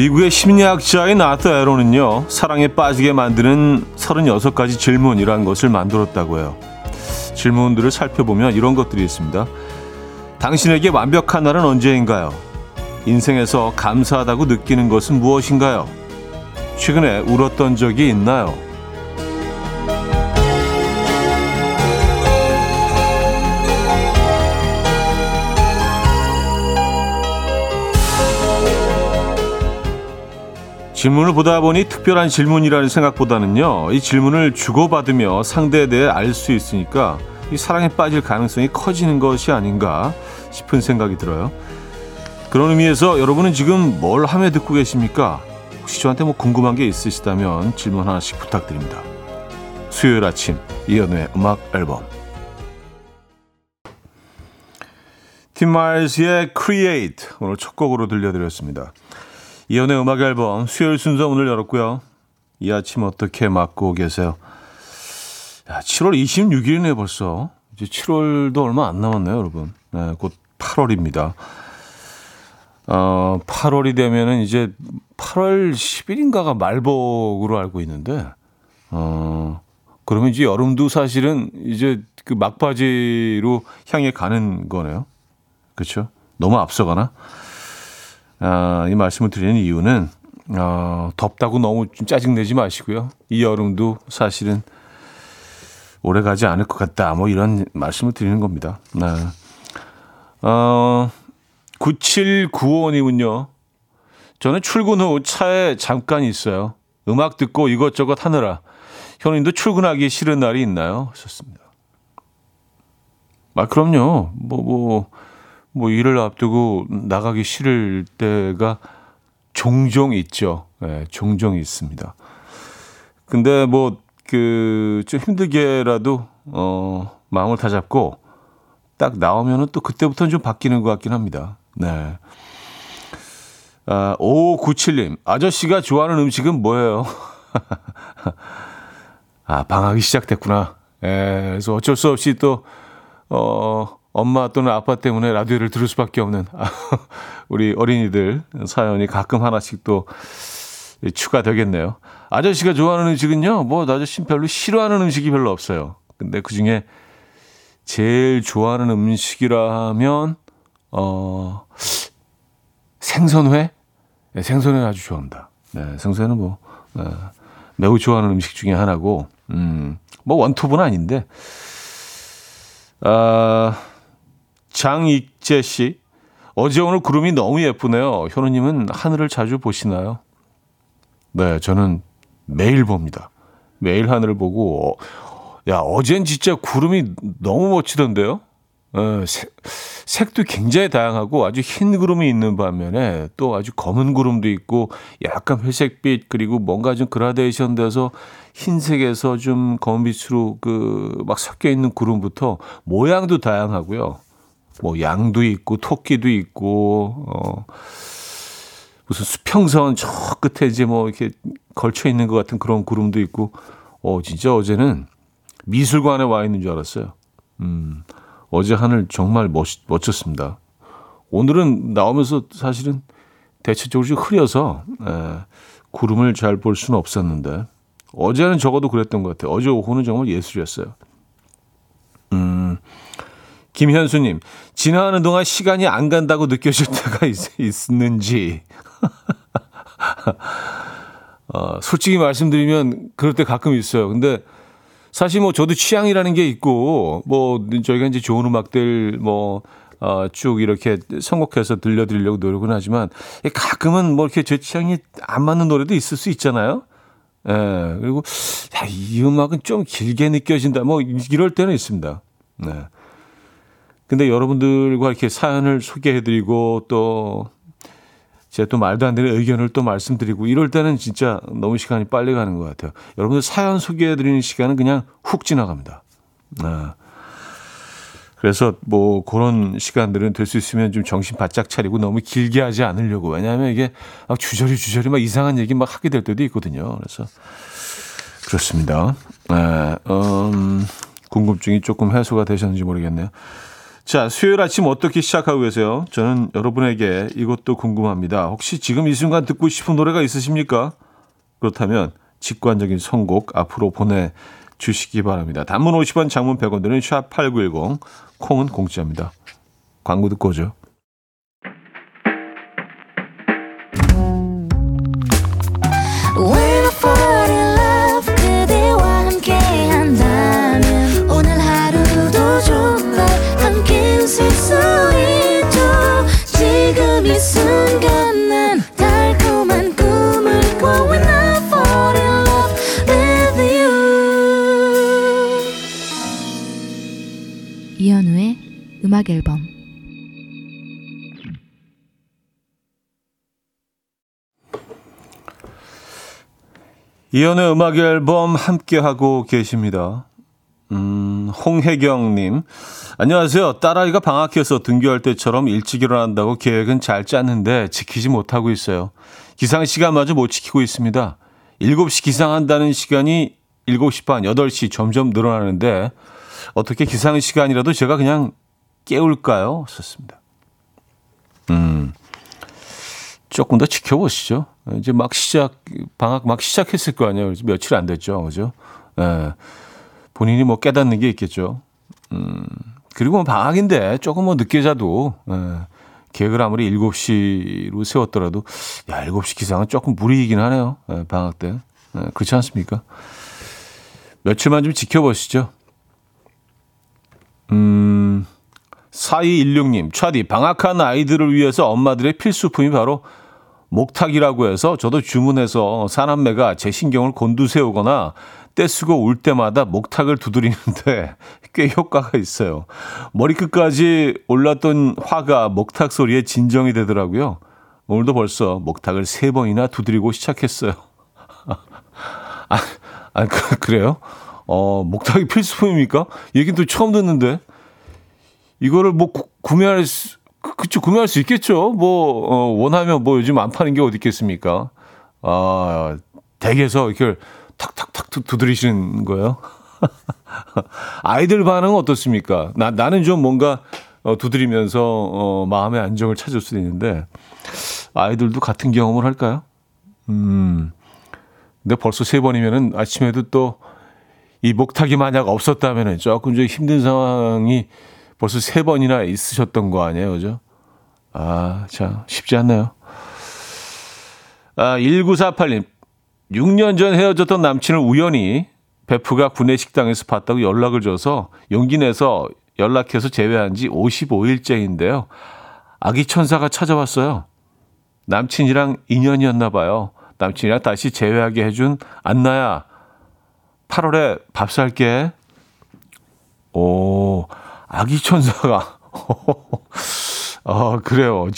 미국의 심리학자인 아터 에론은요, 사랑에 빠지게 만드는 36가지 질문이라는 것을 만들었다고 해요. 질문들을 살펴보면 이런 것들이 있습니다. 당신에게 완벽한 날은 언제인가요? 인생에서 감사하다고 느끼는 것은 무엇인가요? 최근에 울었던 적이 있나요? 질문을 보다 보니 특별한 질문이라는 생각보다는요, 이 질문을 주고받으며 상대에 대해 알 수 있으니까 이 사랑에 빠질 가능성이 커지는 것이 아닌가 싶은 생각이 들어요. 그런 의미에서 여러분은 지금 뭘 하며 듣고 계십니까? 혹시 저한테 뭐 궁금한 게 있으시다면 질문 하나씩 부탁드립니다. 수요일 아침 이현우의 음악 앨범, 팀 마일스의 Create 오늘 첫 곡으로 들려드렸습니다. 이현우의 음악 앨범 수요일 순서 오늘 열었고요. 이 아침 어떻게 맞고 계세요? 야, 7월 26일이네요 벌써. 이제 7월도 얼마 안 남았네요 여러분. 네, 곧 8월입니다. 8월이 되면은 이제 8월 10일인가가 말복으로 알고 있는데, 그러면 이제 여름도 사실은 이제 그 막바지로 향해 가는 거네요. 그렇죠? 너무 앞서가나? 이 말씀을 드리는 이유는, 덥다고 너무 좀 짜증내지 마시고요. 이 여름도 사실은 오래 가지 않을 것 같다. 뭐 이런 말씀을 드리는 겁니다. 네. 9795님은요. 저는 출근 후 차에 잠깐 있어요. 음악 듣고 이것저것 하느라. 현우님도 출근하기 싫은 날이 있나요? 하셨습니다. 아, 그럼요. 뭐 일을 앞두고 나가기 싫을 때가 종종 있죠. 네, 종종 있습니다. 근데 좀 힘들게라도 마음을 다 잡고 딱 나오면은 또 그때부터는 좀 바뀌는 것 같긴 합니다. 네. 5597님, 아저씨가 좋아하는 음식은 뭐예요? 아, 방학이 시작됐구나. 예, 그래서 어쩔 수 없이 또 엄마 또는 아빠 때문에 라디오를 들을 수밖에 없는 우리 어린이들 사연이 가끔 하나씩 또 추가되겠네요. 아저씨가 좋아하는 음식은요, 아저씨는 별로 싫어하는 음식이 별로 없어요. 근데 그중에 제일 좋아하는 음식이라면 생선회? 네, 생선회 아주 좋아합니다. 네, 생선회는 매우 좋아하는 음식 중에 하나고, 원톱은 아닌데. 장익재 씨, 어제 오늘 구름이 너무 예쁘네요. 현우님은 하늘을 자주 보시나요? 네, 저는 매일 봅니다. 매일 하늘을 보고, 어젠 진짜 구름이 너무 멋지던데요. 색도 굉장히 다양하고 아주 흰 구름이 있는 반면에 또 아주 검은 구름도 있고 약간 회색빛, 그리고 뭔가 좀 그라데이션 돼서 흰색에서 좀 검은빛으로 막 섞여 있는 구름부터 모양도 다양하고요. 양도 있고 토끼도 있고 무슨 수평선 저 끝에 이제 이렇게 걸쳐 있는 것 같은 그런 구름도 있고, 진짜 어제는 미술관에 와 있는 줄 알았어요. 어제 하늘 정말 멋졌습니다. 오늘은 나오면서 사실은 대체적으로 좀 흐려서 구름을 잘 볼 수는 없었는데, 어제는 적어도 그랬던 것 같아요. 어제 오후는 정말 예술이었어요. 김현수님, 지나가는 동안 시간이 안 간다고 느껴질 때가 있는지. 솔직히 말씀드리면 그럴 때 가끔 있어요. 근데 사실 저도 취향이라는 게 있고, 저희가 이제 좋은 음악들 쭉 이렇게 선곡해서 들려드리려고 노력은 하지만, 가끔은 이렇게 제 취향이 안 맞는 노래도 있을 수 있잖아요. 예, 그리고, 이 음악은 좀 길게 느껴진다. 이럴 때는 있습니다. 네. 근데 여러분들과 이렇게 사연을 소개해드리고, 제가 또 말도 안 되는 의견을 또 말씀드리고 이럴 때는 진짜 너무 시간이 빨리 가는 것 같아요. 여러분들 사연 소개해드리는 시간은 그냥 훅 지나갑니다. 그래서 그런 시간들은 될 수 있으면 좀 정신 바짝 차리고 너무 길게 하지 않으려고. 왜냐하면 이게 막 주저리 이상한 얘기 막 하게 될 때도 있거든요. 그래서 그렇습니다. 궁금증이 조금 해소가 되셨는지 모르겠네요. 자, 수요일 아침 어떻게 시작하고 계세요? 저는 여러분에게 이것도 궁금합니다. 혹시 지금 이 순간 듣고 싶은 노래가 있으십니까? 그렇다면 직관적인 선곡 앞으로 보내주시기 바랍니다. 단문 50원, 장문 100원 드는 샵8910, 콩은 공짜입니다. 광고 듣고 오죠. 이현우의 음악 앨범. 이현우의 음악 앨범 함께 하고 계십니다. 홍혜경님, 안녕하세요. 딸아이가 방학해서 등교할 때처럼 일찍 일어난다고 계획은 잘 짰는데 지키지 못하고 있어요. 기상 시간마저 못 지키고 있습니다. 7시 기상한다는 시간이 7시 반, 8시 점점 늘어나는데 어떻게 기상 시간이라도 제가 그냥 깨울까요? 썼습니다. 조금 더 지켜보시죠. 이제 막 방학 막 시작했을 거 아니에요. 며칠 안 됐죠, 그죠? 예. 본인이 뭐 깨닫는 게 있겠죠. 그리고 뭐 방학인데 조금 뭐 늦게 자도, 계획을 아무리 7시로 세웠더라도, 야, 7시 기상은 조금 무리이긴 하네요. 예, 방학 때. 예, 그렇지 않습니까? 며칠만 좀 지켜보시죠. 4216님, 차디, 방학한 아이들을 위해서 엄마들의 필수품이 바로 목탁이라고 해서 저도 주문해서 사남매가 제 신경을 곤두세우거나 떼쓰고 울 때마다 목탁을 두드리는데 꽤 효과가 있어요. 머리끝까지 올랐던 화가 목탁 소리에 진정이 되더라고요. 오늘도 벌써 목탁을 3번이나 두드리고 시작했어요. 그래요? 목탁이 필수품입니까? 얘긴 또 처음 듣는데. 이거를 뭐 구매할 수 있겠죠. 뭐, 원하면 뭐 요즘 안 파는 게 어디 있겠습니까? 아, 댁에서 이렇게 탁탁탁 두드리시는 거예요. 아이들 반응은 어떻습니까? 나는 좀 뭔가 두드리면서 마음의 안정을 찾을 수도 있는데, 아이들도 같은 경험을 할까요? 근데 벌써 3번이면은 아침에도 또 이 목탁이 만약 없었다면은 조금 좀 힘든 상황이 벌써 3번이나 있으셨던 거 아니에요, 그죠? 아, 참, 쉽지 않나요? 아, 1948님. 6년 전 헤어졌던 남친을 우연히 베프가 구내 식당에서 봤다고 연락을 줘서 용기 내서 연락해서 재회한 지 55일째인데요. 아기 천사가 찾아왔어요. 남친이랑 인연이었나 봐요. 남친이랑 다시 재회하게 해준 안나야. 8월에 밥 살게. 오, 아기 천사가. 아, 그래요.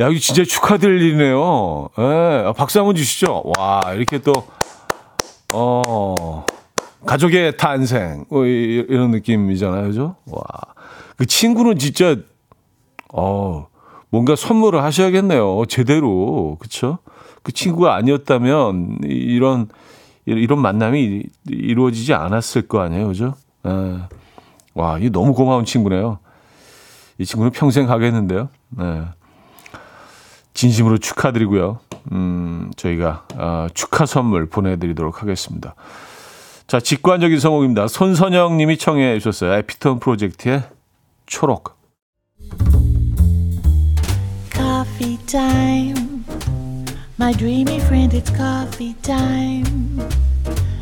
야, 이거 진짜 축하드릴 일이네요. 예, 박수 한번 주시죠. 와, 이렇게 또, 가족의 탄생. 이런 느낌이잖아요. 그죠? 와. 그 친구는 진짜, 뭔가 선물을 하셔야겠네요. 제대로. 그쵸? 그 친구가 아니었다면, 이런 만남이 이루어지지 않았을 거 아니에요. 그죠? 예. 와, 이 너무 고마운 친구네요. 이 친구는 평생 가겠는데요. 예. 진심으로 축하드리고요. 저희가 축하 선물 보내드리도록 하겠습니다. 자, 직관적인 선곡입니다. 손선영 님이 청해 주셨어요. 에피톤 프로젝트의 초록. Coffee time. My dreamy friend, it's coffee time.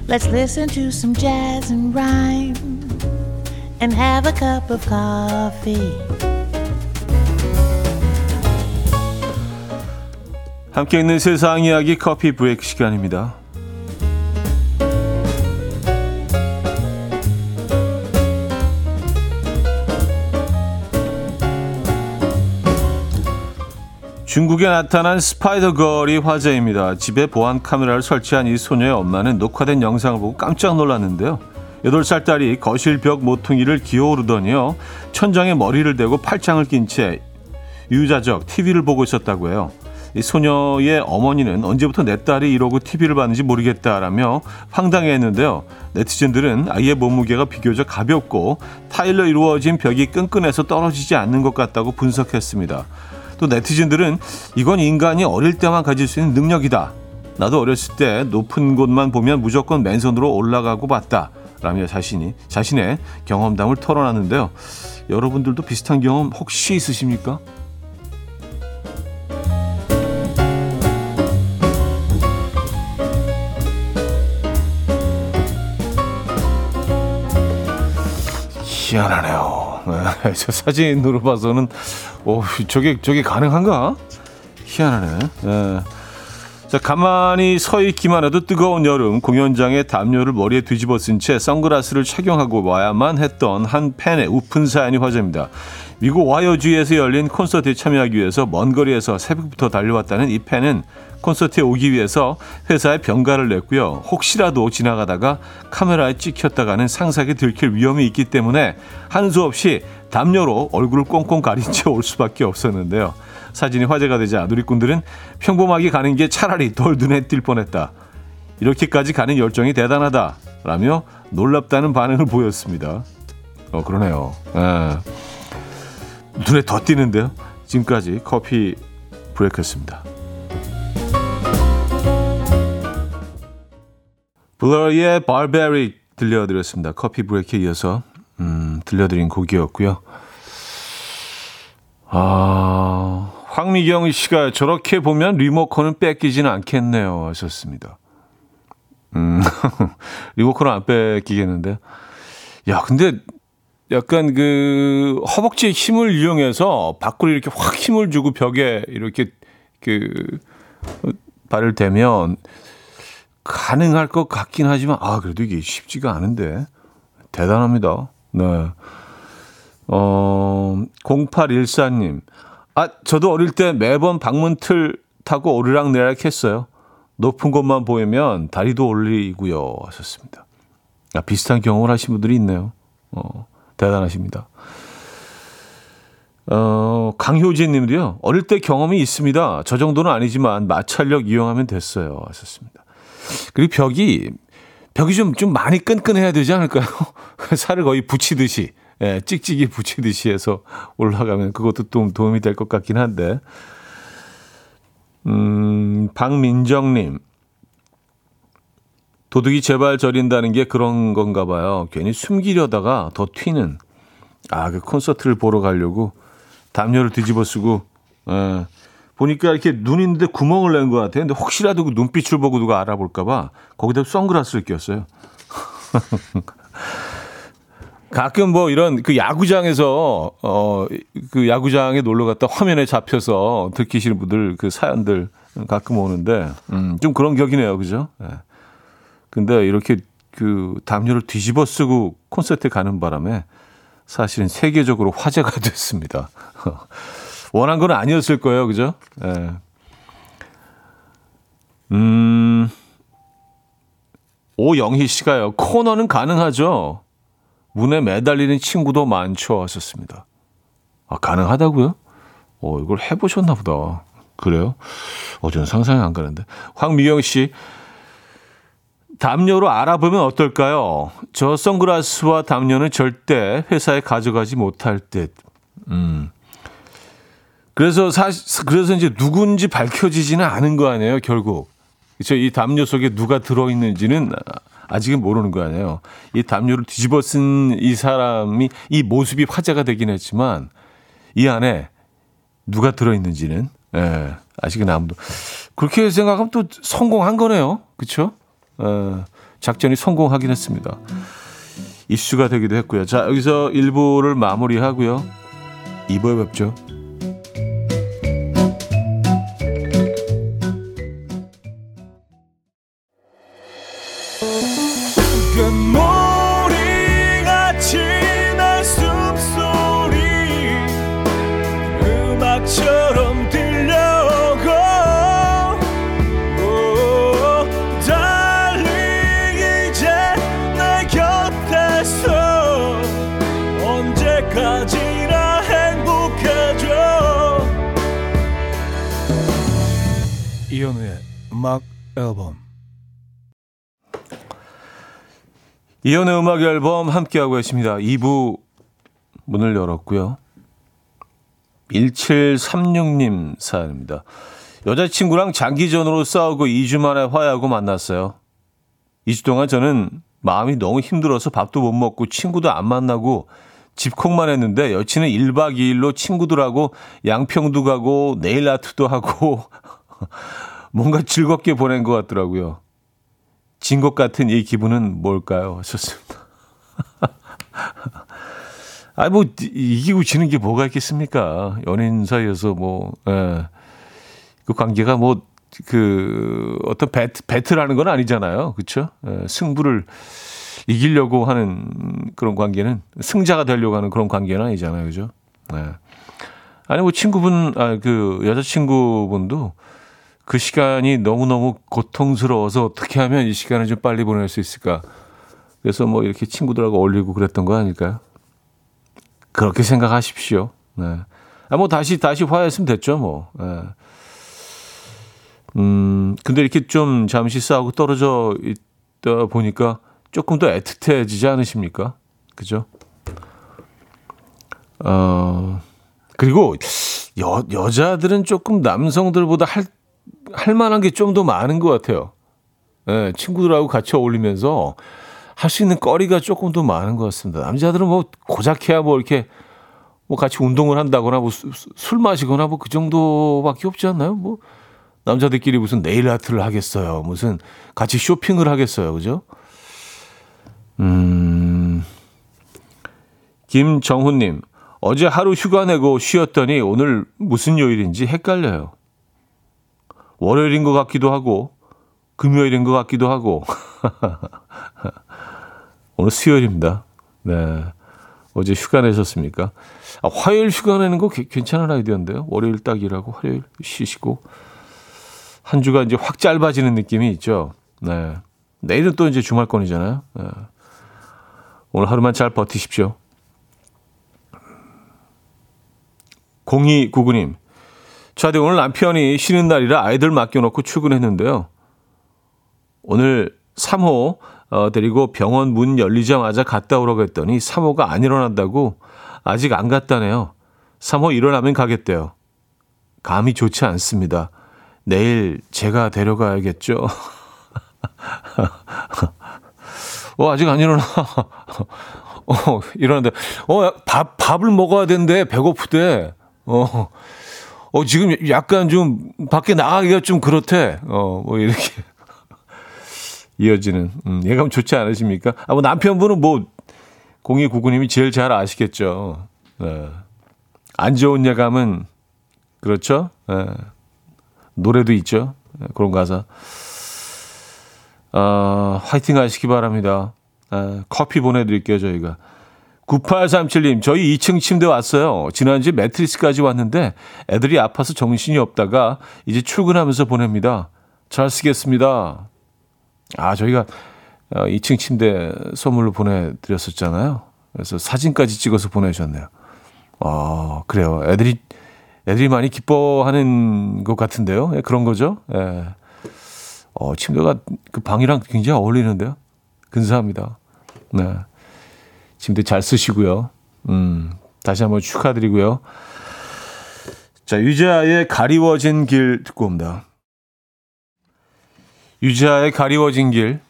Let's listen to some jazz and rhyme and have a cup of coffee. 함께 있는 세상 이야기 커피 브레이크 시간입니다. 중국에 나타난 스파이더 걸이 화제입니다. 집에 보안 카메라를 설치한 이 소녀의 엄마는 녹화된 영상을 보고 깜짝 놀랐는데요. 8살 딸이 거실 벽 모퉁이를 기어오르더니요. 천장에 머리를 대고 팔짱을 낀 채 유유자적 TV를 보고 있었다고 해요. 이 소녀의 어머니는 언제부터 내 딸이 이러고 TV를 봤는지 모르겠다라며 황당해했는데요. 네티즌들은 아이의 몸무게가 비교적 가볍고 타일로 이루어진 벽이 끈끈해서 떨어지지 않는 것 같다고 분석했습니다. 또 네티즌들은 이건 인간이 어릴 때만 가질 수 있는 능력이다. 나도 어렸을 때 높은 곳만 보면 무조건 맨손으로 올라가고 봤다. 라며 자신의 경험담을 털어놨는데요. 여러분들도 비슷한 경험 혹시 있으십니까? 희한하네요. 네, 저 사진으로 봐서는 저게 가능한가? 희한하네. 네. 자, 가만히 서 있기만 해도 뜨거운 여름 공연장에 담요를 머리에 뒤집어 쓴 채 선글라스를 착용하고 와야만 했던 한 팬의 우픈 사연이 화제입니다. 미국 와이어주에서 열린 콘서트에 참여하기 위해서 먼 거리에서 새벽부터 달려왔다는 이 팬은 콘서트에 오기 위해서 회사에 병가를 냈고요. 혹시라도 지나가다가 카메라에 찍혔다가는 상사에게 들킬 위험이 있기 때문에 한 수 없이 담요로 얼굴을 꽁꽁 가린 채 올 수밖에 없었는데요. 사진이 화제가 되자 누리꾼들은 평범하게 가는 게 차라리 덜 눈에 띌 뻔했다. 이렇게까지 가는 열정이 대단하다. 라며 놀랍다는 반응을 보였습니다. 그러네요. 에. 눈에 더 띄는데요. 지금까지 커피 브레이크였습니다. 블러의 바베릭 들려드렸습니다. 커피 브레이크에 이어서 들려드린 곡이었고요. 황미경 씨가 저렇게 보면 리모컨은 뺏기지는 않겠네요 하셨습니다. 리모컨은 안 뺏기겠는데. 야, 근데 약간 그 허벅지에 힘을 이용해서 밖으로 이렇게 확 힘을 주고 벽에 이렇게 그 발을 대면 가능할 것 같긴 하지만 그래도 이게 쉽지가 않은데 대단합니다. 네. 0814님. 저도 어릴 때 매번 방문틀 타고 오르락내락 했어요. 높은 곳만 보이면 다리도 올리고요. 하셨습니다. 비슷한 경험을 하신 분들이 있네요. 대단하십니다. 강효진 님도요. 어릴 때 경험이 있습니다. 저 정도는 아니지만 마찰력 이용하면 됐어요. 하셨습니다. 그리고 벽이 좀 많이 끈끈해야 되지 않을까요? 살을 거의 붙이듯이. 예, 찍찍이 붙이듯이 해서 올라가면 그것도 좀 도움이 될 것 같긴 한데. 박민정님. 도둑이 제발 저린다는 게 그런 건가 봐요. 괜히 숨기려다가 더 튀는. 그 콘서트를 보러 가려고 담요를 뒤집어 쓰고. 예, 보니까 이렇게 눈 있는데 구멍을 낸 것 같아요. 근데 혹시라도 그 눈빛을 보고 누가 알아볼까 봐 거기다 선글라스를 꼈어요. 가끔 이런 야구장에서 그 야구장에 놀러 갔다 화면에 잡혀서 들키시는 분들 그 사연들 가끔 오는데 좀 그런 격이네요, 그죠? 네. 근데 이렇게 그 담요를 뒤집어 쓰고 콘서트에 가는 바람에 사실은 세계적으로 화제가 됐습니다. 원한 건 아니었을 거예요, 그죠? 네. 오영희 씨가요. 코너는 가능하죠. 문에 매달리는 친구도 많죠. 하셨습니다. 가능하다고요? 이걸 해보셨나 보다. 그래요? 저는 상상이 안 가는데. 황미경 씨. 담요로 알아보면 어떨까요? 저 선글라스와 담요는 절대 회사에 가져가지 못할 듯. 그래서 이제 누군지 밝혀지지는 않은 거 아니에요, 결국. 그쵸? 이 담요 속에 누가 들어있는지는 아직은 모르는 거 아니에요. 이 담요를 뒤집어 쓴 이 사람이 이 모습이 화제가 되긴 했지만 이 안에 누가 들어있는지는 아직은 아무도. 그렇게 생각하면 또 성공한 거네요. 그렇죠? 작전이 성공하긴 했습니다. 이슈가 되기도 했고요. 자, 여기서 1부를 마무리하고요. 2부에 뵙죠. 이현우의 음악 앨범. 이현우의 음악 앨범 함께하고 계십니다. 2부 문을 열었고요. 1736님 사연입니다. 여자친구랑 장기전으로 싸우고 2주 만에 화해하고 만났어요. 2주 동안 저는 마음이 너무 힘들어서 밥도 못 먹고 친구도 안 만나고 집콕만 했는데 여친은 1박 2일로 친구들하고 양평도 가고 네일 아트도 하고 뭔가 즐겁게 보낸 것 같더라고요. 진 것 같은 이 기분은 뭘까요? 하셨습니다. 아니 뭐 이기고 지는 게 뭐가 있겠습니까? 연인 사이에서 뭐 그 관계가 뭐 그 어떤 배틀하는 건 아니잖아요, 그렇죠? 승부를 이기려고 하는 그런 관계는, 승자가 되려고 하는 그런 관계는 아니잖아요, 그죠? 네. 아니 뭐 친구분, 그 여자친구분도 그 시간이 너무너무 고통스러워서 어떻게 하면 이 시간을 좀 빨리 보낼 수 있을까, 그래서 뭐 이렇게 친구들하고 어울리고 그랬던 거 아닐까요? 그렇게 생각하십시오. 네. 뭐 다시 화해했으면 됐죠, 뭐. 네. 근데 이렇게 좀 잠시 싸우고 떨어져 있다 보니까 조금 더 애틋해지지 않으십니까? 그죠? 그리고 여자들은 조금 남성들보다 할 만한 게 좀 더 많은 것 같아요. 예, 친구들하고 같이 어울리면서 할 수 있는 거리가 조금 더 많은 것 같습니다. 남자들은 뭐 고작해야 뭐 이렇게 뭐 같이 운동을 한다거나 뭐 술 마시거나 뭐 그 정도밖에 없지 않나요? 뭐 남자들끼리 무슨 네일 아트를 하겠어요? 무슨 같이 쇼핑을 하겠어요? 그죠? 김정훈님, 어제 하루 휴가 내고 쉬었더니 오늘 무슨 요일인지 헷갈려요. 월요일인 것 같기도 하고 금요일인 것 같기도 하고 오늘 수요일입니다. 네, 어제 휴가 내셨습니까? 화요일 휴가 내는 거 괜찮은 아이디어인데요. 월요일 딱 일하고 화요일 쉬시고 한 주가 이제 확 짧아지는 느낌이 있죠. 네, 내일은 또 이제 주말권이잖아요. 네. 오늘 하루만 잘 버티십시오. 0299님, 차대 오늘 남편이 쉬는 날이라 아이들 맡겨놓고 출근했는데요. 오늘 3호 데리고 병원 문 열리자마자 갔다 오라고 했더니 3호가 안 일어난다고 아직 안 갔다네요. 3호 일어나면 가겠대요. 감이 좋지 않습니다. 내일 제가 데려가야겠죠. 아직 안 일어나. 일어난다. 밥을 먹어야 되는데 배고프대. 지금 약간 좀 밖에 나가기가 좀 그렇대. 뭐 이렇게 이어지는 예감 좋지 않으십니까? 뭐 남편분은 뭐 0299님이 제일 잘 아시겠죠. 네. 안 좋은 예감은 그렇죠. 네. 노래도 있죠. 그런 가사. 화이팅 하시기 바랍니다. 커피 보내드릴게요, 저희가. 9837님, 저희 2층 침대 왔어요. 지난주에 매트리스까지 왔는데 애들이 아파서 정신이 없다가 이제 출근하면서 보냅니다. 잘 쓰겠습니다. 저희가 2층 침대 선물로 보내드렸었잖아요. 그래서 사진까지 찍어서 보내주셨네요. 그래요. 애들이 많이 기뻐하는 것 같은데요. 그런 거죠. 예. 침대가 그 방이랑 굉장히 어울리는데요. 근사합니다. 네. 침대 잘 쓰시고요. 다시 한번 축하드리고요. 자, 유자의 가리워진 길 듣고 옵니다. 유자의 가리워진 길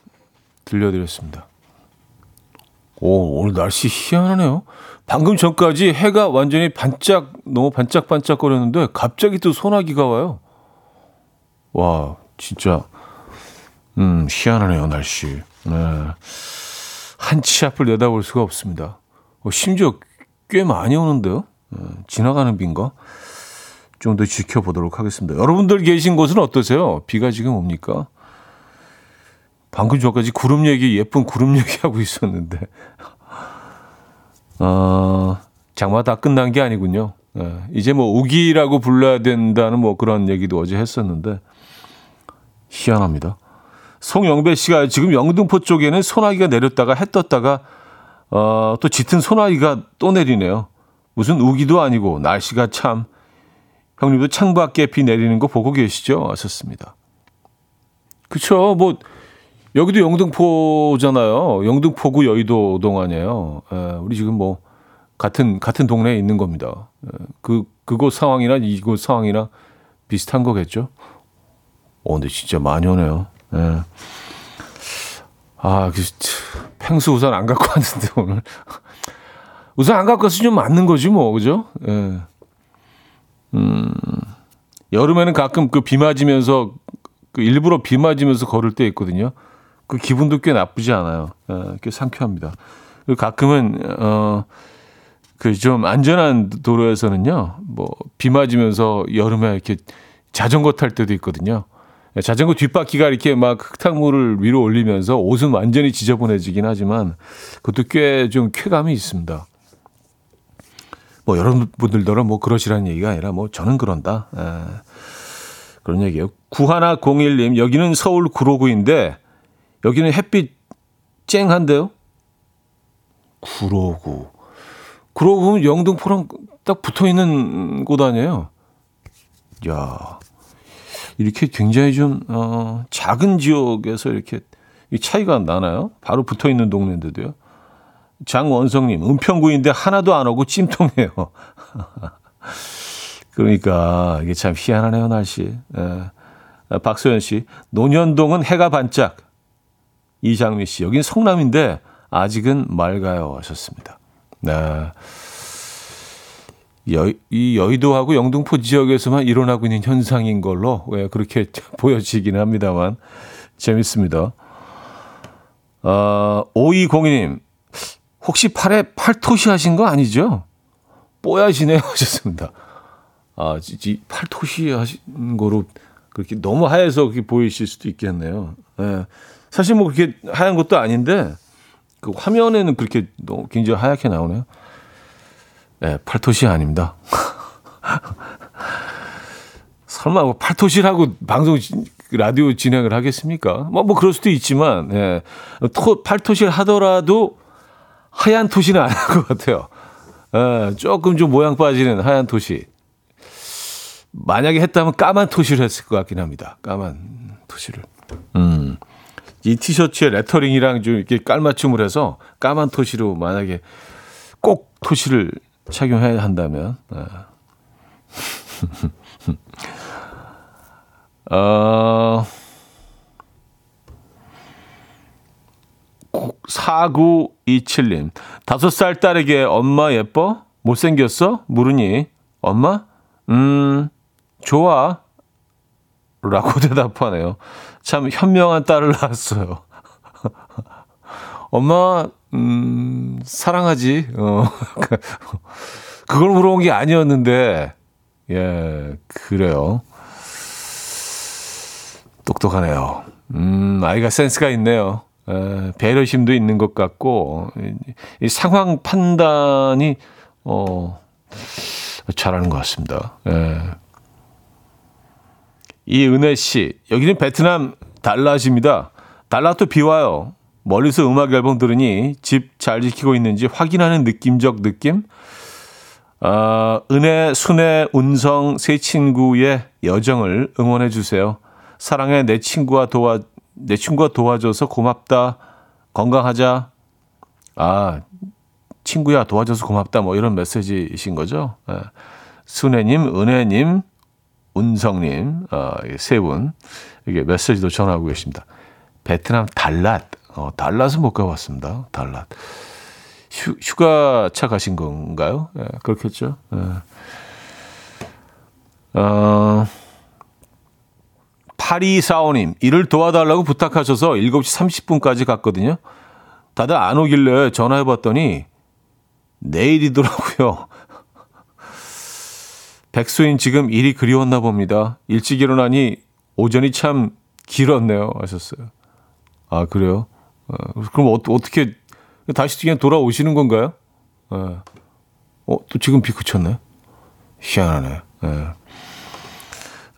들려드렸습니다. 오늘 날씨 희한하네요. 방금 전까지 해가 완전히 너무 반짝반짝 거렸는데 갑자기 또 소나기가 와요. 와, 진짜 희한하네요, 날씨. 네. 한 치 앞을 내다볼 수가 없습니다. 심지어 꽤 많이 오는데요. 지나가는 비인가? 좀 더 지켜보도록 하겠습니다. 여러분들 계신 곳은 어떠세요? 비가 지금 옵니까? 방금 전까지 예쁜 구름 얘기하고 있었는데. 장마 다 끝난 게 아니군요. 이제 뭐 우기라고 불러야 된다는 뭐 그런 얘기도 어제 했었는데 희한합니다. 송영배 씨가 지금 영등포 쪽에는 소나기가 내렸다가 해 떴다가 또 짙은 소나기가 또 내리네요. 무슨 우기도 아니고 날씨가 참. 형님도 창밖에 비 내리는 거 보고 계시죠? 하셨습니다. 그렇죠. 뭐 여기도 영등포잖아요. 영등포구 여의도동 아니에요. 우리 지금 뭐 같은 동네에 있는 겁니다. 그곳 상황이나 이곳 상황이나 비슷한 거겠죠. 근데 진짜 많이 오네요. 예. 아, 펭수 우산 안 갖고 왔는데 오늘 우산 안 갖고 와서 좀 맞는 거지 뭐, 그죠? 예. 여름에는 가끔 그 비 맞으면서 일부러 비 맞으면서 걸을 때 있거든요. 그 기분도 꽤 나쁘지 않아요. 꽤 상쾌합니다. 그리고 가끔은 그 좀 안전한 도로에서는요, 뭐 비 맞으면서 여름에 이렇게 자전거 탈 때도 있거든요. 자전거 뒷바퀴가 이렇게 막 흙탕물을 위로 올리면서 옷은 완전히 지저분해지긴 하지만 그것도 꽤 좀 쾌감이 있습니다. 뭐 여러분들도 뭐 그러시라는 얘기가 아니라 뭐 저는 그런다. 그런 얘기예요. 9101님, 여기는 서울 구로구인데 여기는 햇빛 쨍한데요. 구로구. 구로구는 영등포랑 딱 붙어있는 곳 아니에요. 야, 이렇게 굉장히 좀 작은 지역에서 이렇게 차이가 나나요? 바로 붙어있는 동네인데도요. 장원성님, 은평구인데 하나도 안 오고 찜통이에요. 그러니까 이게 참 희한하네요, 날씨. 예. 박소연 씨, 논현동은 해가 반짝. 이장미 씨, 여긴 성남인데 아직은 맑아요 하셨습니다. 네. 이 여의도하고 영등포 지역에서만 일어나고 있는 현상인 걸로 그렇게 보여지긴 합니다만 재밌습니다. 5202님, 혹시 팔에 팔토시 하신 거 아니죠? 뽀야시네요 하셨습니다. 아, 팔토시 하신 거로 그렇게 너무 하얘서 그렇게 보이실 수도 있겠네요. 예. 사실 뭐 그렇게 하얀 것도 아닌데 그 화면에는 그렇게 굉장히 하얗게 나오네요. 예, 팔토시 아닙니다. 설마 팔토시라고 방송 라디오 진행을 하겠습니까? 뭐 그럴 수도 있지만, 예, 팔토시를 하더라도 하얀 토시는 아닐 것 같아요. 예, 조금 좀 모양 빠지는 하얀 토시. 만약에 했다면 까만 토시를 했을 것 같긴 합니다. 까만 토시를. 이 티셔츠에 레터링이랑 좀 이렇게 깔맞춤을 해서 까만 토시로 만약에 꼭 토시를 착용해야 한다면. 꼭 4927님. 5살 딸에게 엄마 예뻐? 못생겼어? 물으니 엄마? 좋아. 라고 대답하네요. 참 현명한 딸을 낳았어요. 엄마, 사랑하지. 그걸 물어본 게 아니었는데, 예, 그래요. 똑똑하네요. 아이가 센스가 있네요. 예, 배려심도 있는 것 같고, 이 상황 판단이, 잘하는 것 같습니다. 예. 이은혜 씨, 여기는 베트남 달랏입니다. 달랏도 비와요. 멀리서 음악 앨범 들으니 집 잘 지키고 있는지 확인하는 느낌적 느낌. 은혜, 순혜, 운성 세 친구의 여정을 응원해 주세요. 사랑해, 내 친구가 도와줘서 고맙다. 건강하자. 아, 친구야 도와줘서 고맙다. 뭐 이런 메시지이신 거죠. 예. 순혜님, 은혜님, 운성님, 세 분 이게 메시지도 전하고 계십니다. 베트남 달랏, 달랏은 못 가봤습니다. 달랏 휴가차 가신 건가요? 예, 그렇겠죠. 예. 8245님, 일을 도와달라고 부탁하셔서 7시 30분까지 갔거든요. 다들 안 오길래 전화해봤더니 내일이더라고요. 백수인 지금 일이 그리웠나 봅니다. 일찍 일어나니 오전이 참 길었네요 하셨어요. 아, 그래요? 그럼 어떻게 다시 그냥 돌아오시는 건가요? 또 지금 비 그쳤네. 희한하네. 예.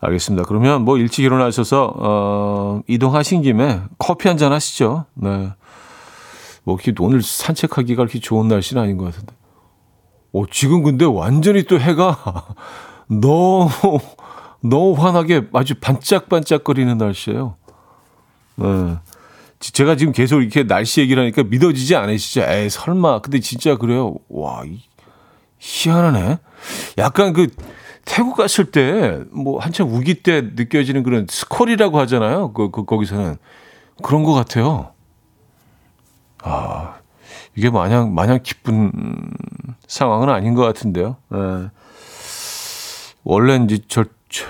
알겠습니다. 그러면 뭐 일찍 일어나셔서 이동하신 김에 커피 한잔 하시죠. 네. 뭐 오늘 산책하기가 그렇게 좋은 날씨는 아닌 것 같은데. 지금 근데 완전히 또 해가 너무 환하게 아주 반짝반짝거리는 날씨예요. 제가 지금 계속 이렇게 날씨 얘기를 하니까 믿어지지 않아요, 진짜. 에이, 설마. 근데 진짜 그래요. 와, 희한하네. 약간 그 태국 갔을 때 뭐 한참 우기 때 느껴지는 그런 스콜이라고 하잖아요. 거기서는 그런 것 같아요. 아, 이게 마냥 기쁜 상황은 아닌 것 같은데요. 예. 원래 이제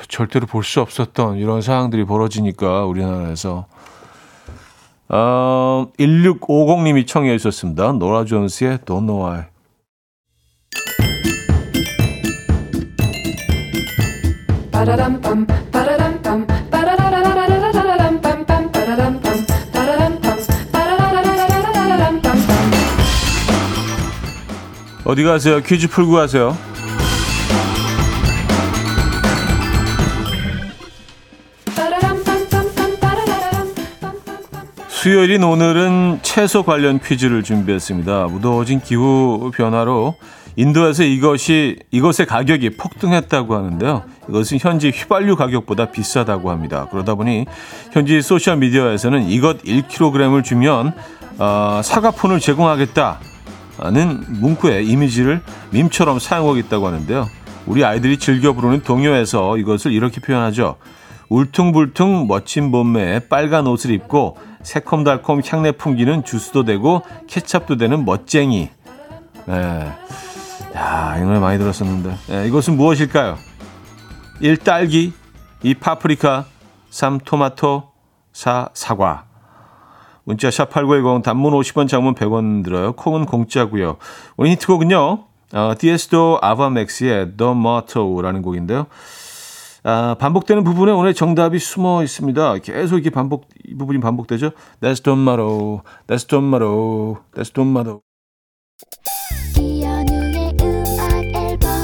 절대로 볼 수 없었던 이런 상황들이 벌어지니까 우리나라에서. 1650님이 청해 주셨습니다. 노라 존스의 Don't Know Why. 어디 가세요? 퀴즈 풀고 가세요. 수요일인 오늘은 채소 관련 퀴즈를 준비했습니다. 무더워진 기후 변화로 인도에서 이것의 가격이 폭등했다고 하는데요. 이것은 현지 휘발유 가격보다 비싸다고 합니다. 그러다 보니 현지 소셜미디어에서는 이것 1kg을 주면 사과폰을 제공하겠다는 문구의 이미지를 밈처럼 사용하고 있다고 하는데요. 우리 아이들이 즐겨 부르는 동요에서 이것을 이렇게 표현하죠. 울퉁불퉁 멋진 몸매에 빨간 옷을 입고 새콤달콤 향내 풍기는 주스도 되고 케찹도 되는 멋쟁이. 예. 야, 이 노래 많이 들었었는데. 예, 이것은 무엇일까요? 1. 딸기 2. 파프리카 3. 토마토 4. 사과. 문자 샵8910 단문 50원 장문 100원 들어요. 콩은 공짜고요. 오늘 히트곡은요. 디에스도 아바맥스의 The Motto라는 곡인데요. 반복되는 부분에 오늘 정답이 숨어 있습니다. 계속 이렇게 이 부분이 반복되죠. That's don't matter. That's don't matter. That's don't matter. 이현우의 음악 앨범.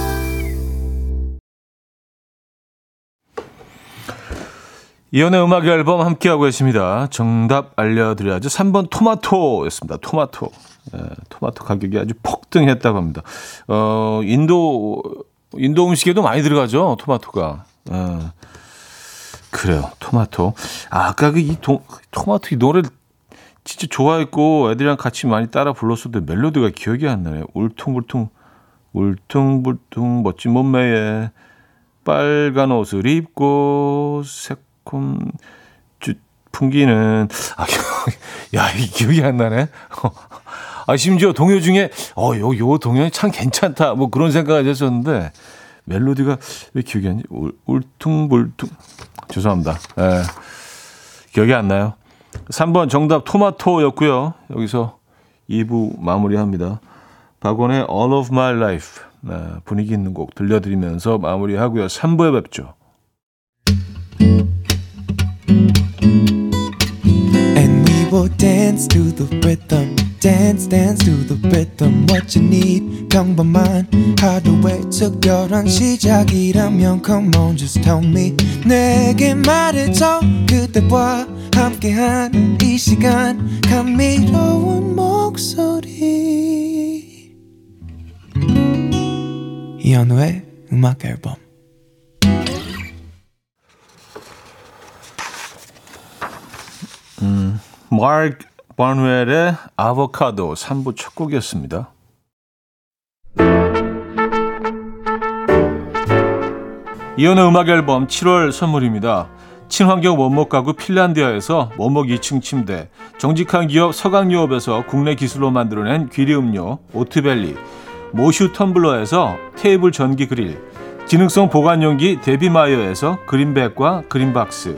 이현우의 음악 앨범 함께하고 계십니다. 정답 알려드려야죠. 3번 토마토였습니다. 토마토. 예, 토마토 가격이 아주 폭등했다고 합니다. 인도 음식에도 많이 들어가죠. 토마토가. 그래요. 토마토. 아까 토마토 이 노래를 진짜 좋아했고 애들이랑 같이 많이 따라 불렀어도 멜로디가 기억이 안 나네요. 울퉁불퉁 울퉁불퉁 멋진 몸매에 빨간 옷을 입고 새콤 풍기는 야, 이 기억이 안 나네. 심지어 동요 중에 요 동요는 참 괜찮다 뭐 그런 생각을 했었는데 멜로디가 왜 기억이 안 나지? 울퉁불퉁. 죄송합니다. 예. 기억이 안 나요. 3번 정답 토마토였고요. 여기서 2부 마무리합니다. 박원의 All of My Life. 네, 분위기 있는 곡 들려드리면서 마무리하고요. 3부에 뵙죠. And we will dance to the rhythm. Dance, dance to the rhythm. What you need, 평범한 하루의 특별한 시작이라면 Come on, just tell me 내게 말해줘 그대와 함께한 이 시간 감미로운 목소리 이현우의 음악 앨범. Mark 번웰의 아보카도 3부 첫 곡이었습니다. 이온의 음악 앨범 7월 선물입니다. 친환경 원목 가구 핀란디아에서 원목 2층 침대, 정직한 기업 서강유업에서 국내 기술로 만들어낸 귀리 음료 오트밸리, 모슈 텀블러에서 테이블 전기 그릴, 기능성 보관용기 데비마이어에서 그린백과 그린박스,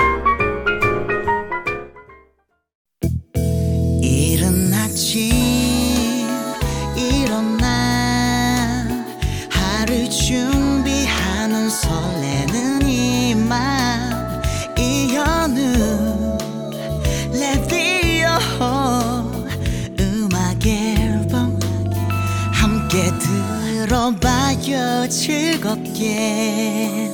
이른 아침 일어나 하루 준비하는 설레는 이맘 이현우 들어봐요 즐겁게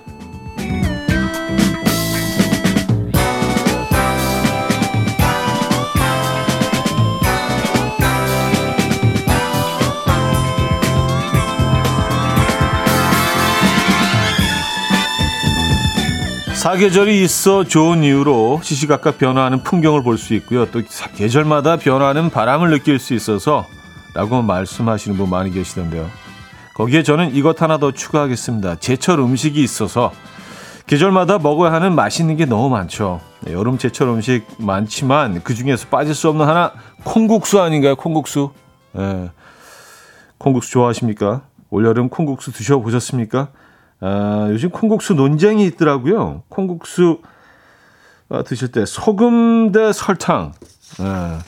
사계절이 있어 좋은 이유로 시시각각 변화하는 풍경을 볼 수 있고요. 또 계절마다 변화하는 바람을 느낄 수 있어서 라고 말씀하시는 분 많이 계시던데요. 거기에 저는 이것 하나 더 추가하겠습니다. 제철 음식이 있어서 계절마다 먹어야 하는 맛있는 게 너무 많죠. 여름 제철 음식 많지만 그중에서 빠질 수 없는 하나, 콩국수 아닌가요? 콩국수. 예. 콩국수 좋아하십니까? 올여름 콩국수 드셔보셨습니까? 아, 요즘 콩국수 논쟁이 있더라고요. 콩국수 드실 때 소금 대 설탕. 아,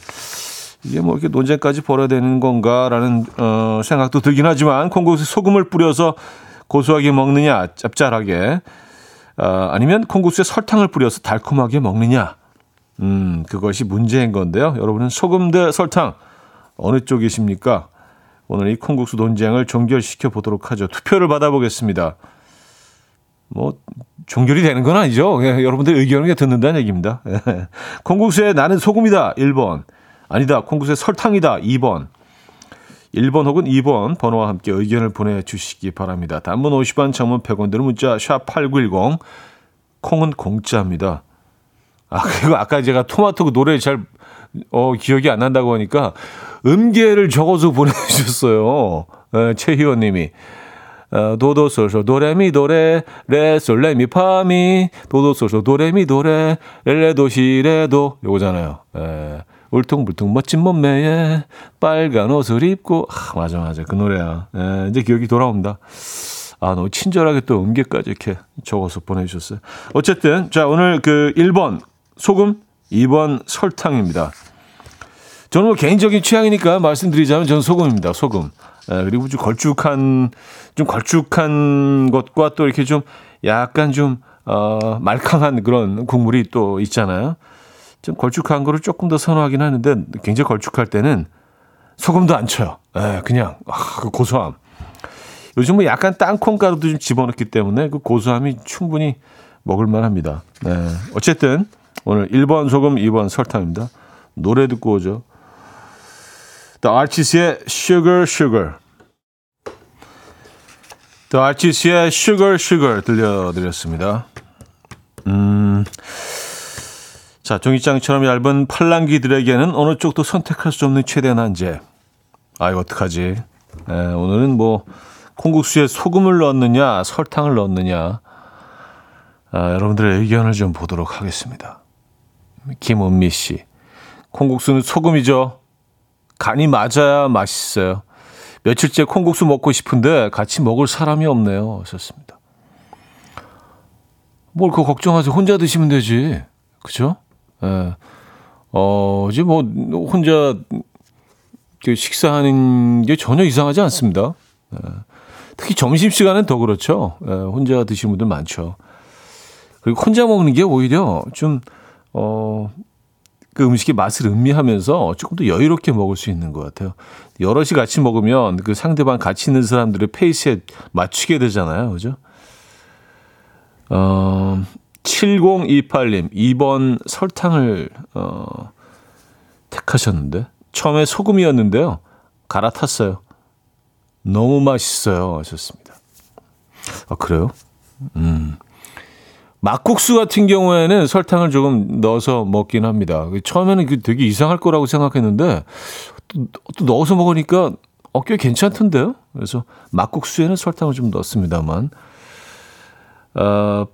이게 뭐 이렇게 논쟁까지 벌어야 되는 건가라는 생각도 들긴 하지만, 콩국수 소금을 뿌려서 고소하게 먹느냐, 짭짤하게. 아니면 콩국수에 설탕을 뿌려서 달콤하게 먹느냐. 그것이 문제인 건데요. 여러분은 소금 대 설탕 어느 쪽이십니까? 오늘 이 콩국수 논쟁을 종결시켜 보도록 하죠. 투표를 받아보겠습니다. 뭐 종결이 되는 건 아니죠. 예, 여러분들 의견을 듣는다는 얘기입니다. 예. 콩국수에 나는 소금이다 1번, 아니다 콩국수에 설탕이다 2번, 1번 혹은 2번 번호와 함께 의견을 보내주시기 바랍니다. 단문 50원, 장문 100원들은 문자 샵8910, 콩은 공짜입니다. 아, 그리고 아까 제가 토마토 그 노래 잘 기억이 안 난다고 하니까 음계를 적어서 보내주셨어요. 최희원님이. 도도솔솔 도레미도레 레솔레미파미 도도솔솔 도레미도레 렐레도시레도, 요거잖아요. 울퉁불퉁 멋진 몸매에 빨간 옷을 입고. 아, 맞아 그 노래야. 이제 기억이 돌아옵니다. 아, 너무 친절하게 또 음계까지 이렇게 적어서 보내주셨어요. 어쨌든 자, 오늘 그 1번 소금, 2번 설탕입니다. 저는 뭐 개인적인 취향이니까 말씀드리자면 저는 소금입니다. 소금. 그리고 좀 걸쭉한 것과 또 이렇게 좀 약간 좀 말캉한 그런 국물이 또 있잖아요. 좀 걸쭉한 거를 조금 더 선호하긴 하는데, 굉장히 걸쭉할 때는 소금도 안 쳐요. 그냥 그 고소함. 요즘 뭐 약간 땅콩가루도 좀 집어넣기 때문에 그 고소함이 충분히 먹을만합니다. 어쨌든 오늘 1번 소금, 2번 설탕입니다. 노래 듣고 오죠. The Artiest의 Sugar Sugar. The Artiest의 Sugar Sugar 들려드렸습니다. 자, 종이장처럼 얇은 팔랑귀들에게는 어느 쪽도 선택할 수 없는 최대한 한제. 아, 이거 어떡하지? 오늘은 뭐 콩국수에 소금을 넣느냐, 설탕을 넣느냐. 여러분들의 의견을 좀 보도록 하겠습니다. 김은미 씨. 콩국수는 소금이죠. 간이 맞아야 맛있어요. 며칠째 콩국수 먹고 싶은데 같이 먹을 사람이 없네요. 하셨습니다. 뭘 그거 걱정하세요. 혼자 드시면 되지. 그죠? 예. 이제 뭐 혼자 식사하는 게 전혀 이상하지 않습니다. 예. 특히 점심시간은 더 그렇죠. 예. 혼자 드시는 분들 많죠. 그리고 혼자 먹는 게 오히려 좀 그 음식의 맛을 음미하면서 조금 더 여유롭게 먹을 수 있는 것 같아요. 여럿이 같이 먹으면 그 상대방 같이 있는 사람들의 페이스에 맞추게 되잖아요. 그죠? 7028님, 2번 설탕을 택하셨는데 처음에 소금이었는데요. 갈아탔어요. 너무 맛있어요 하셨습니다. 아, 그래요? 막국수 같은 경우에는 설탕을 조금 넣어서 먹긴 합니다. 처음에는 되게 이상할 거라고 생각했는데 또 넣어서 먹으니까 꽤 괜찮던데요. 그래서 막국수에는 설탕을 좀 넣습니다만.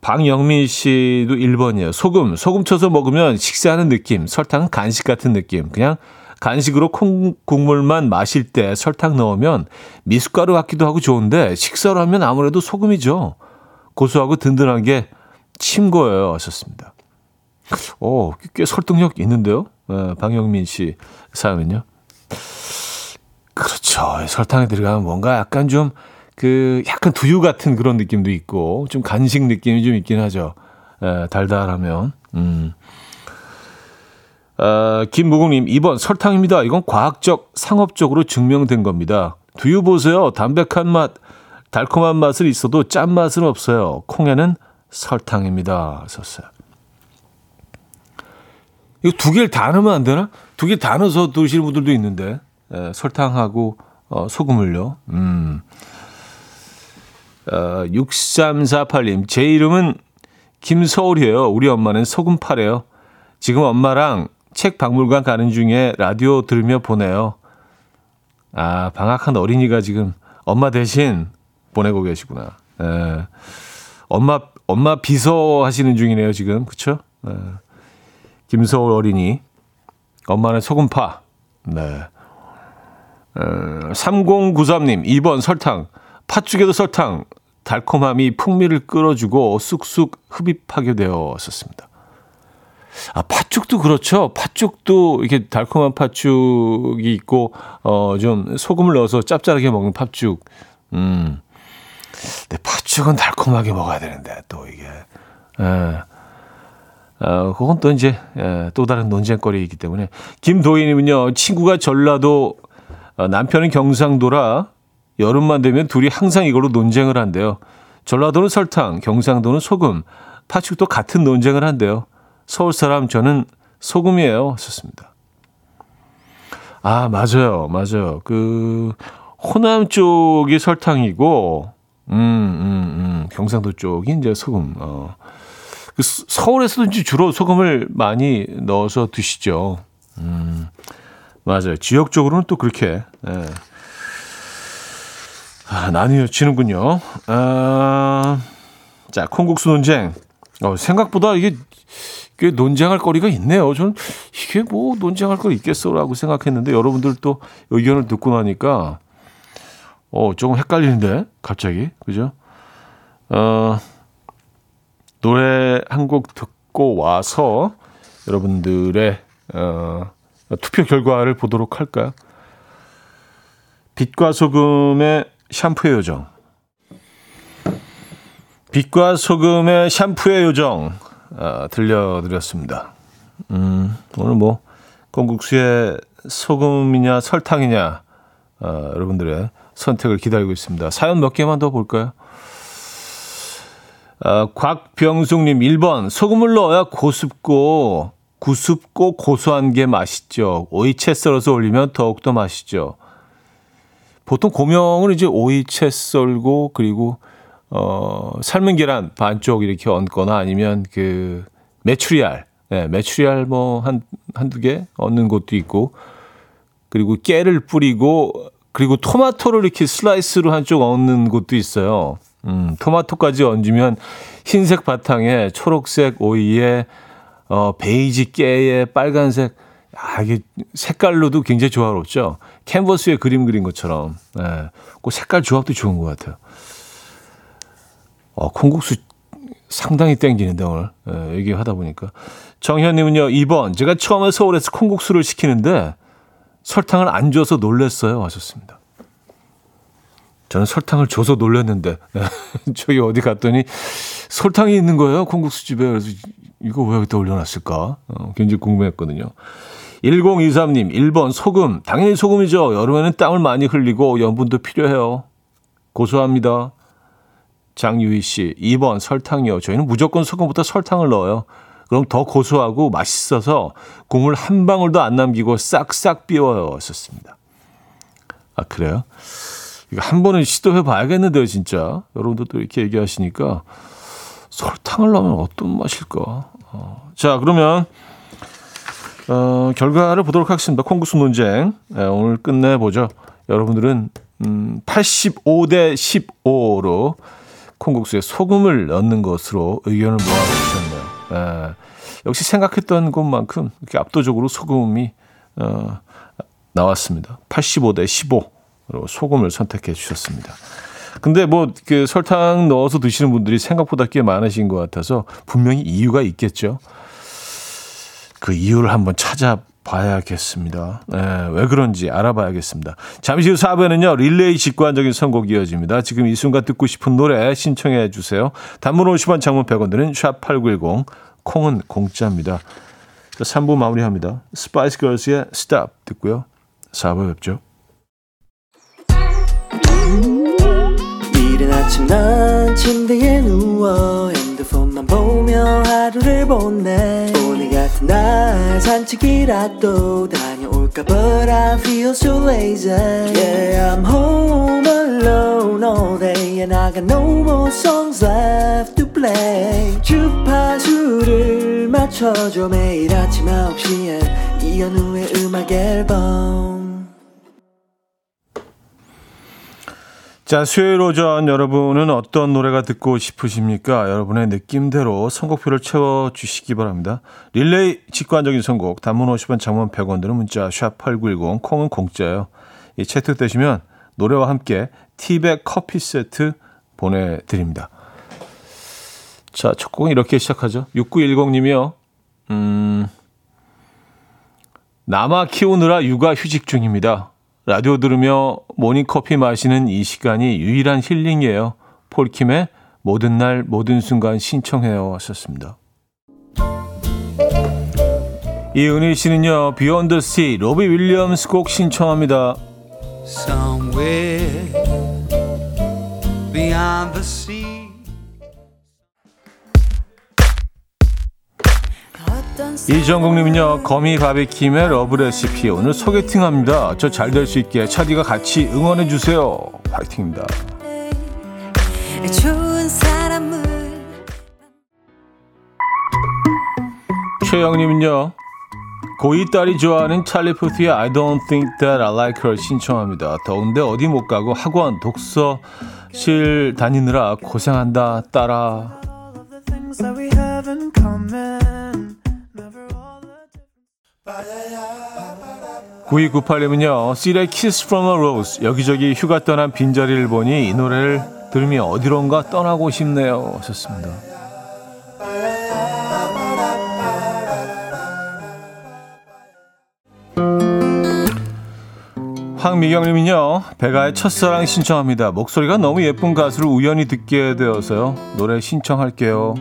박영민 씨도 1번이에요. 소금 쳐서 먹으면 식사하는 느낌, 설탕은 간식 같은 느낌. 그냥 간식으로 콩 국물만 마실 때 설탕 넣으면 미숫가루 같기도 하고 좋은데 식사로 하면 아무래도 소금이죠. 고소하고 든든한 게 침 거예요. 하셨습니다. 꽤 설득력 있는데요. 방영민 씨 사연은요. 그렇죠. 설탕이 들어가면 뭔가 약간 좀 약간 두유 같은 그런 느낌도 있고 좀 간식 느낌이 좀 있긴 하죠. 달달하면. 김무국님 2번 설탕입니다. 이건 과학적 상업적으로 증명된 겁니다. 두유 보세요. 담백한 맛, 달콤한 맛은 있어도 짠맛은 없어요. 콩에는 설탕입니다. 썼어요. 이거 두 개를 다 넣으면 안 되나? 두 개 다 넣어서 드시는 분들도 있는데. 설탕하고 소금을요. 6348님 제 이름은 김서울이에요. 우리 엄마는 소금파래요. 지금 엄마랑 책 박물관 가는 중에 라디오 들으며 보내요. 아, 방학한 어린이가 지금 엄마 대신 보내고 계시구나. 에, 엄마 비서 하시는 중이네요, 지금. 그렇죠? 김서울 어린이. 엄마는 소금파. 네. 3093님, 2번 설탕. 팥죽에도 설탕. 달콤함이 풍미를 끌어주고 쑥쑥 흡입하게 되었었습니다. 아, 팥죽도 그렇죠. 팥죽도 이렇게 달콤한 팥죽이 있고, 좀 소금을 넣어서 짭짤하게 먹는 팥죽. 근데 팥죽은 달콤하게 먹어야 되는데, 또 이게. 그건 또 이제, 또 다른 논쟁거리이기 때문에. 김도희님은요, 친구가 전라도, 남편은 경상도라 여름만 되면 둘이 항상 이걸로 논쟁을 한대요. 전라도는 설탕, 경상도는 소금, 팥죽도 같은 논쟁을 한대요. 서울 사람 저는 소금이에요. 썼습니다. 아, 맞아요. 그 호남 쪽이 설탕이고, 경상도 쪽이 이제 소금. 그 서울에서도 주로 소금을 많이 넣어서 드시죠. 맞아요. 지역적으로는 또 그렇게 나뉘어지는군요. 자, 콩국수 논쟁. 생각보다 이게 꽤 논쟁할 거리가 있네요. 저는 이게 뭐 논쟁할 거 있겠어라고 생각했는데 여러분들 또 의견을 듣고 나니까 조금 헷갈리는데 갑자기 그죠? 노래 한 곡 듣고 와서 여러분들의 투표 결과를 보도록 할까요? 빛과 소금의 샴푸의 요정. 빛과 소금의 샴푸의 요정 들려드렸습니다. 오늘 뭐 콩국수에 소금이냐 설탕이냐 여러분들의 선택을 기다리고 있습니다. 사연 몇 개만 더 볼까요? 곽병숙님 1번 소금을 넣어야 구습고 고소한 게 맛있죠. 오이채 썰어서 올리면 더욱더 맛있죠. 보통 고명을 이제 오이채 썰고 그리고 삶은 계란 반쪽 이렇게 얹거나 아니면 그 메추리알 뭐 한두 개 얹는 것도 있고 그리고 깨를 뿌리고 그리고 토마토를 이렇게 슬라이스로 한쪽 얹는 것도 있어요. 토마토까지 얹으면 흰색 바탕에 초록색 오이에 베이지 깨에 빨간색 이게 색깔로도 굉장히 조화롭죠. 캔버스에 그림 그린 것처럼. 그 색깔 조합도 좋은 것 같아요. 콩국수 상당히 땡기는데 오늘 얘기하다 보니까. 정현님은요 2번 제가 처음에 서울에서 콩국수를 시키는데 설탕을 안 줘서 놀랬어요 하셨습니다. 저는 설탕을 줘서 놀랬는데 저기 어디 갔더니 설탕이 있는 거예요 콩국수집에. 그래서 이거 왜 여기다 올려놨을까? 굉장히 궁금했거든요. 1023님 1번 소금. 당연히 소금이죠. 여름에는 땀을 많이 흘리고 염분도 필요해요. 고소합니다. 장유희 씨 2번 설탕이요. 저희는 무조건 소금보다 설탕을 넣어요. 그럼 더 고소하고 맛있어서 국물 한 방울도 안 남기고 싹싹 비워요. 썼습니다. 아 그래요? 이거 한 번은 시도해 봐야겠는데요, 진짜. 여러분들도 이렇게 얘기하시니까 설탕을 넣으면 어떤 맛일까? 자, 그러면 결과를 보도록 하겠습니다. 콩국수 논쟁. 네, 오늘 끝내보죠. 여러분들은 85대 15로 콩국수에 소금을 넣는 것으로 의견을 모아주셨네요. 네, 역시 생각했던 것만큼 이렇게 압도적으로 소금이 나왔습니다. 85대 15. 소금을 선택해 주셨습니다. 근데 뭐 그 설탕 넣어서 드시는 분들이 생각보다 꽤 많으신 것 같아서 분명히 이유가 있겠죠. 그 이유를 한번 찾아봐야겠습니다. 네, 왜 그런지 알아봐야겠습니다. 잠시 후 4부에는요. 릴레이 직관적인 선곡이 이어집니다. 지금 이 순간 듣고 싶은 노래 신청해 주세요. 단문 50원, 장문 100원 드는 샵8910 콩은 공짜입니다. 3부 마무리합니다. 스파이스 걸스의 스탑 듣고요. 4부에 뵙죠. 이른 아침 난 침대에 누워 핸드폰만 보며 하루를 보내 오늘 같은 날 산책이라도 다녀올까 But I feel so lazy Yeah I'm home alone all day And I got no more songs left to play 주파수를 맞춰줘 매일 아침 9시에 이현우의 음악 앨범 자, 수요일 오전 여러분은 어떤 노래가 듣고 싶으십니까? 여러분의 느낌대로 선곡표를 채워주시기 바랍니다. 릴레이 직관적인 선곡, 단문 50원, 장문 100원 드는 문자 샵 8910, 콩은 공짜예요. 이 채택되시면 노래와 함께 티백 커피 세트 보내드립니다. 자, 첫 곡은 이렇게 시작하죠. 6910님이요. 남아 키우느라 육아 휴직 중입니다. 라디오 들으며 모닝커피 마시는 이 시간이 유일한 힐링이에요. 폴킴의 모든 날 모든 순간 신청해요 왔었습니다. 이은희 씨는요. Beyond the Sea 로비 윌리엄스 곡 신청합니다. Somewhere beyond the sea 이정국님은요. 거미 바비킴의 러브레시피 오늘 소개팅합니다. 저 잘 될 수 있게 차디가 같이 응원해주세요. 파이팅입니다. 최영님은요. 고2 딸이 좋아하는 찰리 푸스의 I don't think that I like her 신청합니다. 더운데 어디 못 가고 학원 독서실 다니느라 고생한다 딸아. 구이 98님은요. 씰의 Kiss from a Rose 여기저기 휴가 떠난 빈자리를 보니 이 노래를 들으며 어디론가 떠나고 싶네요 하셨습니다. 황미경님은요. 배가의 첫사랑 신청합니다. 목소리가 너무 예쁜 가수를 우연히 듣게 되어서요. 노래 신청할게요.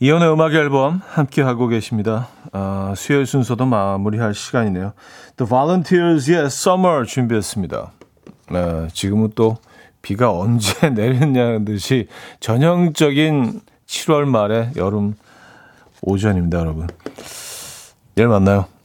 이연의 음악 앨범 함께하고 계십니다. 수요일 순서도 마무리할 시간이네요. The Volunteers의 Summer 준비했습니다. 지금은 또 비가 언제 내리느냐는 듯이 전형적인 7월 말의 여름 오전입니다. 여러분. 내일 만나요.